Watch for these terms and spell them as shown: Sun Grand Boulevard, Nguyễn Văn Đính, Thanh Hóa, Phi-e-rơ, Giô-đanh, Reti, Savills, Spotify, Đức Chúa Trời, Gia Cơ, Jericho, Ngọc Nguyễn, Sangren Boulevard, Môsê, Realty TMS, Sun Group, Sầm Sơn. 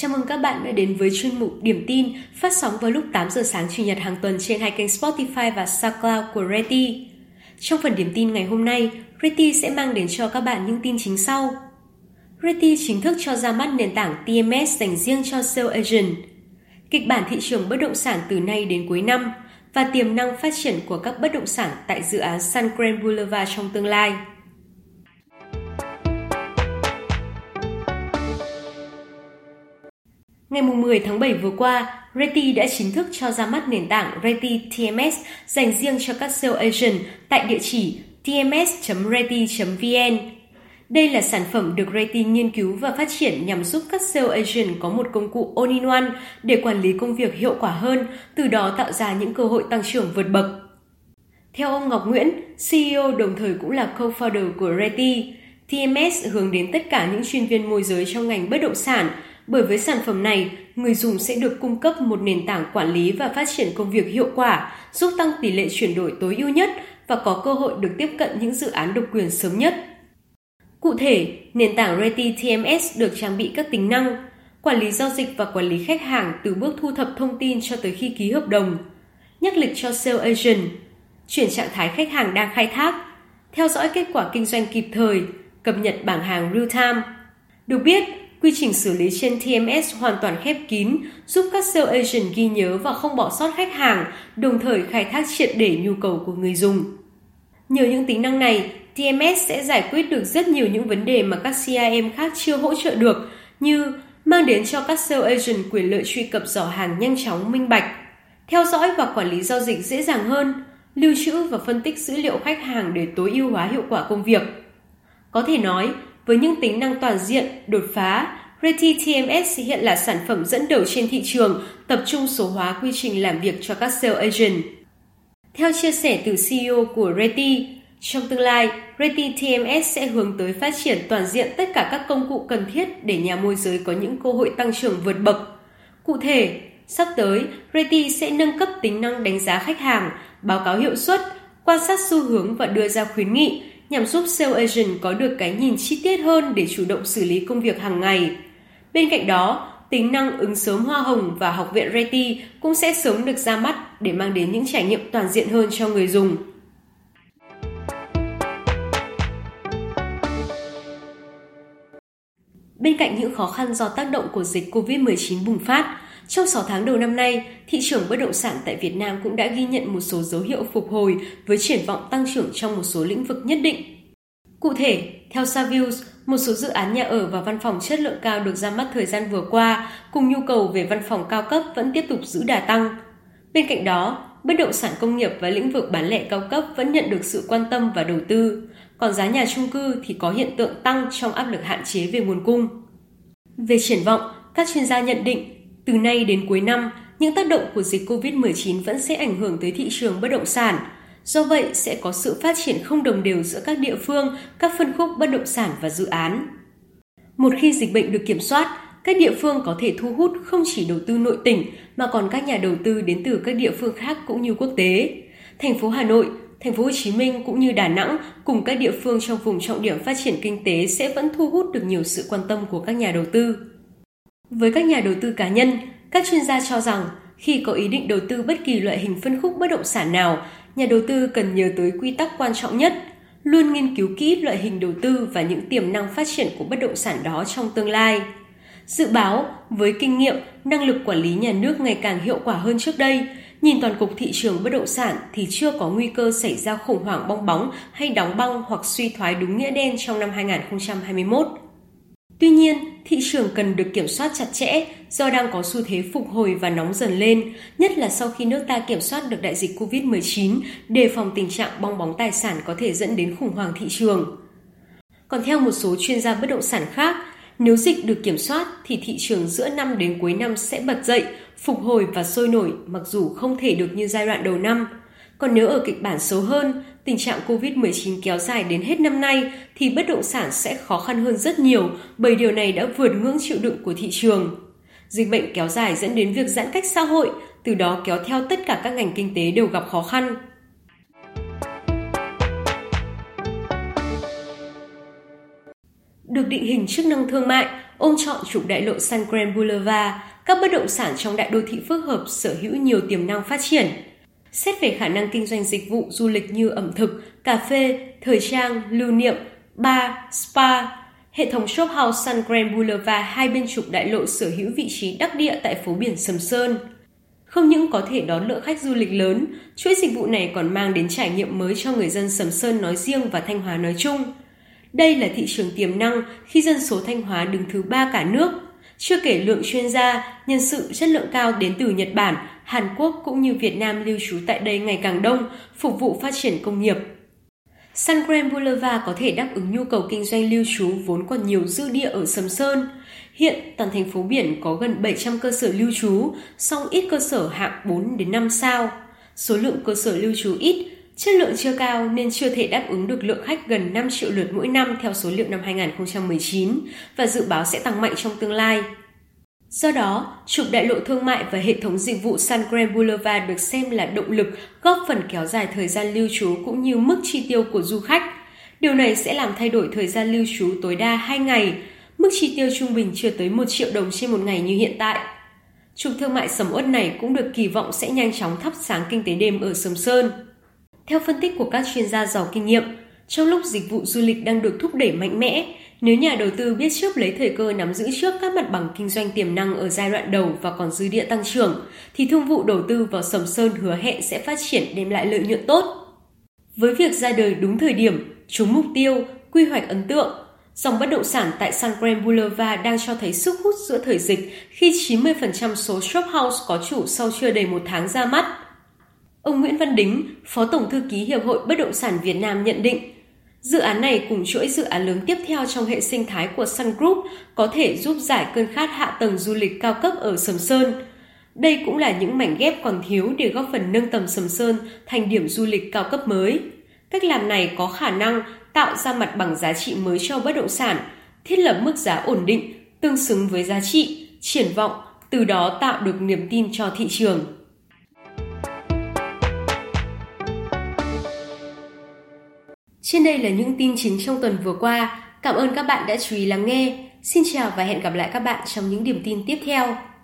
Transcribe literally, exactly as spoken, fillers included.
Chào mừng các bạn đã đến với chuyên mục Điểm tin phát sóng vào lúc tám giờ sáng Chủ nhật hàng tuần trên hai kênh Spotify và SoundCloud của Reti. Trong phần điểm tin ngày hôm nay, Reti sẽ mang đến cho các bạn những tin chính sau. Reti chính thức cho ra mắt nền tảng tê em ét dành riêng cho sale agent. Kịch bản thị trường bất động sản từ nay đến cuối năm và tiềm năng phát triển của các bất động sản tại dự án Sun Grand Boulevard trong tương lai. Ngày mười tháng bảy vừa qua, Reti đã chính thức cho ra mắt nền tảng Realty tê em ét dành riêng cho các sale agent tại địa chỉ tê em ét chấm reti chấm vê en. Đây là sản phẩm được Reti nghiên cứu và phát triển nhằm giúp các sale agent có một công cụ all-in-one để quản lý công việc hiệu quả hơn, từ đó tạo ra những cơ hội tăng trưởng vượt bậc. Theo ông Ngọc Nguyễn, xê e ô đồng thời cũng là co-founder của Reti, tê em ét hướng đến tất cả những chuyên viên môi giới trong ngành bất động sản. Bởi với sản phẩm này, người dùng sẽ được cung cấp một nền tảng quản lý và phát triển công việc hiệu quả, giúp tăng tỷ lệ chuyển đổi tối ưu nhất và có cơ hội được tiếp cận những dự án độc quyền sớm nhất. Cụ thể, nền tảng Realty tê em ét được trang bị các tính năng quản lý giao dịch và quản lý khách hàng từ bước thu thập thông tin cho tới khi ký hợp đồng, nhắc lịch cho sale agent, chuyển trạng thái khách hàng đang khai thác, theo dõi kết quả kinh doanh kịp thời, cập nhật bảng hàng real-time. Được biết, quy trình xử lý trên tê em ét hoàn toàn khép kín, giúp các sale agent ghi nhớ và không bỏ sót khách hàng, đồng thời khai thác triệt để nhu cầu của người dùng. Nhờ những tính năng này, tê em ét sẽ giải quyết được rất nhiều những vấn đề mà các xê rờ em khác chưa hỗ trợ được, như mang đến cho các sale agent quyền lợi truy cập giỏ hàng nhanh chóng, minh bạch, theo dõi và quản lý giao dịch dễ dàng hơn, lưu trữ và phân tích dữ liệu khách hàng để tối ưu hóa hiệu quả công việc. Có thể nói, với những tính năng toàn diện, đột phá, Reti tê em ét hiện là sản phẩm dẫn đầu trên thị trường, tập trung số hóa quy trình làm việc cho các sale agent. Theo chia sẻ từ xê e ô của Reti, trong tương lai, Reti tê em ét sẽ hướng tới phát triển toàn diện tất cả các công cụ cần thiết để nhà môi giới có những cơ hội tăng trưởng vượt bậc. Cụ thể, sắp tới, Reti sẽ nâng cấp tính năng đánh giá khách hàng, báo cáo hiệu suất, quan sát xu hướng và đưa ra khuyến nghị, nhằm giúp sale agent có được cái nhìn chi tiết hơn để chủ động xử lý công việc hàng ngày. Bên cạnh đó, tính năng ứng sớm hoa hồng và học viện Reti cũng sẽ sớm được ra mắt để mang đến những trải nghiệm toàn diện hơn cho người dùng. Bên cạnh những khó khăn do tác động của dịch covid mười chín bùng phát, trong sáu tháng đầu năm nay, thị trường bất động sản tại Việt Nam cũng đã ghi nhận một số dấu hiệu phục hồi với triển vọng tăng trưởng trong một số lĩnh vực nhất định. Cụ thể, theo Savills, một số dự án nhà ở và văn phòng chất lượng cao được ra mắt thời gian vừa qua, cùng nhu cầu về văn phòng cao cấp vẫn tiếp tục giữ đà tăng. Bên cạnh đó, bất động sản công nghiệp và lĩnh vực bán lẻ cao cấp vẫn nhận được sự quan tâm và đầu tư, còn giá nhà chung cư thì có hiện tượng tăng trong áp lực hạn chế về nguồn cung. Về triển vọng, các chuyên gia nhận định, từ nay đến cuối năm, những tác động của dịch covid mười chín vẫn sẽ ảnh hưởng tới thị trường bất động sản. Do vậy, sẽ có sự phát triển không đồng đều giữa các địa phương, các phân khúc bất động sản và dự án. Một khi dịch bệnh được kiểm soát, các địa phương có thể thu hút không chỉ đầu tư nội tỉnh mà còn các nhà đầu tư đến từ các địa phương khác cũng như quốc tế. Thành phố Hà Nội, Thành phố Hồ Chí Minh cũng như Đà Nẵng cùng các địa phương trong vùng trọng điểm phát triển kinh tế sẽ vẫn thu hút được nhiều sự quan tâm của các nhà đầu tư. Với các nhà đầu tư cá nhân, các chuyên gia cho rằng khi có ý định đầu tư bất kỳ loại hình phân khúc bất động sản nào, nhà đầu tư cần nhớ tới quy tắc quan trọng nhất, luôn nghiên cứu kỹ loại hình đầu tư và những tiềm năng phát triển của bất động sản đó trong tương lai. Dự báo, với kinh nghiệm, năng lực quản lý nhà nước ngày càng hiệu quả hơn trước đây, nhìn toàn cục thị trường bất động sản thì chưa có nguy cơ xảy ra khủng hoảng bong bóng hay đóng băng hoặc suy thoái đúng nghĩa đen trong năm hai không hai mốt. Tuy nhiên, thị trường cần được kiểm soát chặt chẽ do đang có xu thế phục hồi và nóng dần lên, nhất là sau khi nước ta kiểm soát được đại dịch covid mười chín, đề phòng tình trạng bong bóng tài sản có thể dẫn đến khủng hoảng thị trường. Còn theo một số chuyên gia bất động sản khác, nếu dịch được kiểm soát thì thị trường giữa năm đến cuối năm sẽ bật dậy, phục hồi và sôi nổi mặc dù không thể được như giai đoạn đầu năm. Còn nếu ở kịch bản xấu hơn, tình trạng covid mười chín kéo dài đến hết năm nay thì bất động sản sẽ khó khăn hơn rất nhiều bởi điều này đã vượt ngưỡng chịu đựng của thị trường. Dịch bệnh kéo dài dẫn đến việc giãn cách xã hội, từ đó kéo theo tất cả các ngành kinh tế đều gặp khó khăn. Được định hình chức năng thương mại, ôm trọn trục đại lộ Sangren Boulevard, các bất động sản trong đại đô thị phức hợp sở hữu nhiều tiềm năng phát triển. Xét về khả năng kinh doanh dịch vụ du lịch như ẩm thực, cà phê, thời trang, lưu niệm, bar, spa, hệ thống shop house Sun Grand Boulevard hai bên trục đại lộ sở hữu vị trí đắc địa tại phố biển Sầm Sơn. Không những có thể đón lượng khách du lịch lớn, chuỗi dịch vụ này còn mang đến trải nghiệm mới cho người dân Sầm Sơn nói riêng và Thanh Hóa nói chung. Đây là thị trường tiềm năng khi dân số Thanh Hóa đứng thứ ba cả nước, chưa kể lượng chuyên gia, nhân sự chất lượng cao đến từ Nhật Bản, Hàn Quốc cũng như Việt Nam lưu trú tại đây ngày càng đông, phục vụ phát triển công nghiệp. Sun Grand Boulevard có thể đáp ứng nhu cầu kinh doanh lưu trú vốn còn nhiều dư địa ở Sầm Sơn. Hiện, toàn thành phố biển có gần bảy trăm cơ sở lưu trú, song ít cơ sở hạng bốn đến năm sao. Số lượng cơ sở lưu trú ít, chất lượng chưa cao nên chưa thể đáp ứng được lượng khách gần năm triệu lượt mỗi năm theo số liệu năm hai không một chín và dự báo sẽ tăng mạnh trong tương lai. Do đó, trục đại lộ thương mại và hệ thống dịch vụ Sun Grand Boulevard được xem là động lực góp phần kéo dài thời gian lưu trú cũng như mức chi tiêu của du khách. Điều này sẽ làm thay đổi thời gian lưu trú tối đa hai ngày, mức chi tiêu trung bình chưa tới một triệu đồng trên một ngày như hiện tại. Trục thương mại sầm uất này cũng được kỳ vọng sẽ nhanh chóng thắp sáng kinh tế đêm ở Sầm Sơn. Theo phân tích của các chuyên gia giàu kinh nghiệm, trong lúc dịch vụ du lịch đang được thúc đẩy mạnh mẽ, nếu nhà đầu tư biết chớp lấy thời cơ nắm giữ trước các mặt bằng kinh doanh tiềm năng ở giai đoạn đầu và còn dư địa tăng trưởng, thì thương vụ đầu tư vào Sầm Sơn hứa hẹn sẽ phát triển đem lại lợi nhuận tốt. Với việc ra đời đúng thời điểm, trúng mục tiêu, quy hoạch ấn tượng, dòng bất động sản tại Sun Grand Boulevard đang cho thấy sức hút giữa thời dịch khi chín mươi phần trăm số shop house có chủ sau chưa đầy một tháng ra mắt. Ông Nguyễn Văn Đính, Phó Tổng Thư ký Hiệp hội Bất động sản Việt Nam nhận định, dự án này cùng chuỗi dự án lớn tiếp theo trong hệ sinh thái của Sun Group có thể giúp giải cơn khát hạ tầng du lịch cao cấp ở Sầm Sơn. Đây cũng là những mảnh ghép còn thiếu để góp phần nâng tầm Sầm Sơn thành điểm du lịch cao cấp mới. Cách làm này có khả năng tạo ra mặt bằng giá trị mới cho bất động sản, thiết lập mức giá ổn định, tương xứng với giá trị, triển vọng, từ đó tạo được niềm tin cho thị trường. Trên đây là những tin chính trong tuần vừa qua. Cảm ơn các bạn đã chú ý lắng nghe. Xin chào và hẹn gặp lại các bạn trong những điểm tin tiếp theo.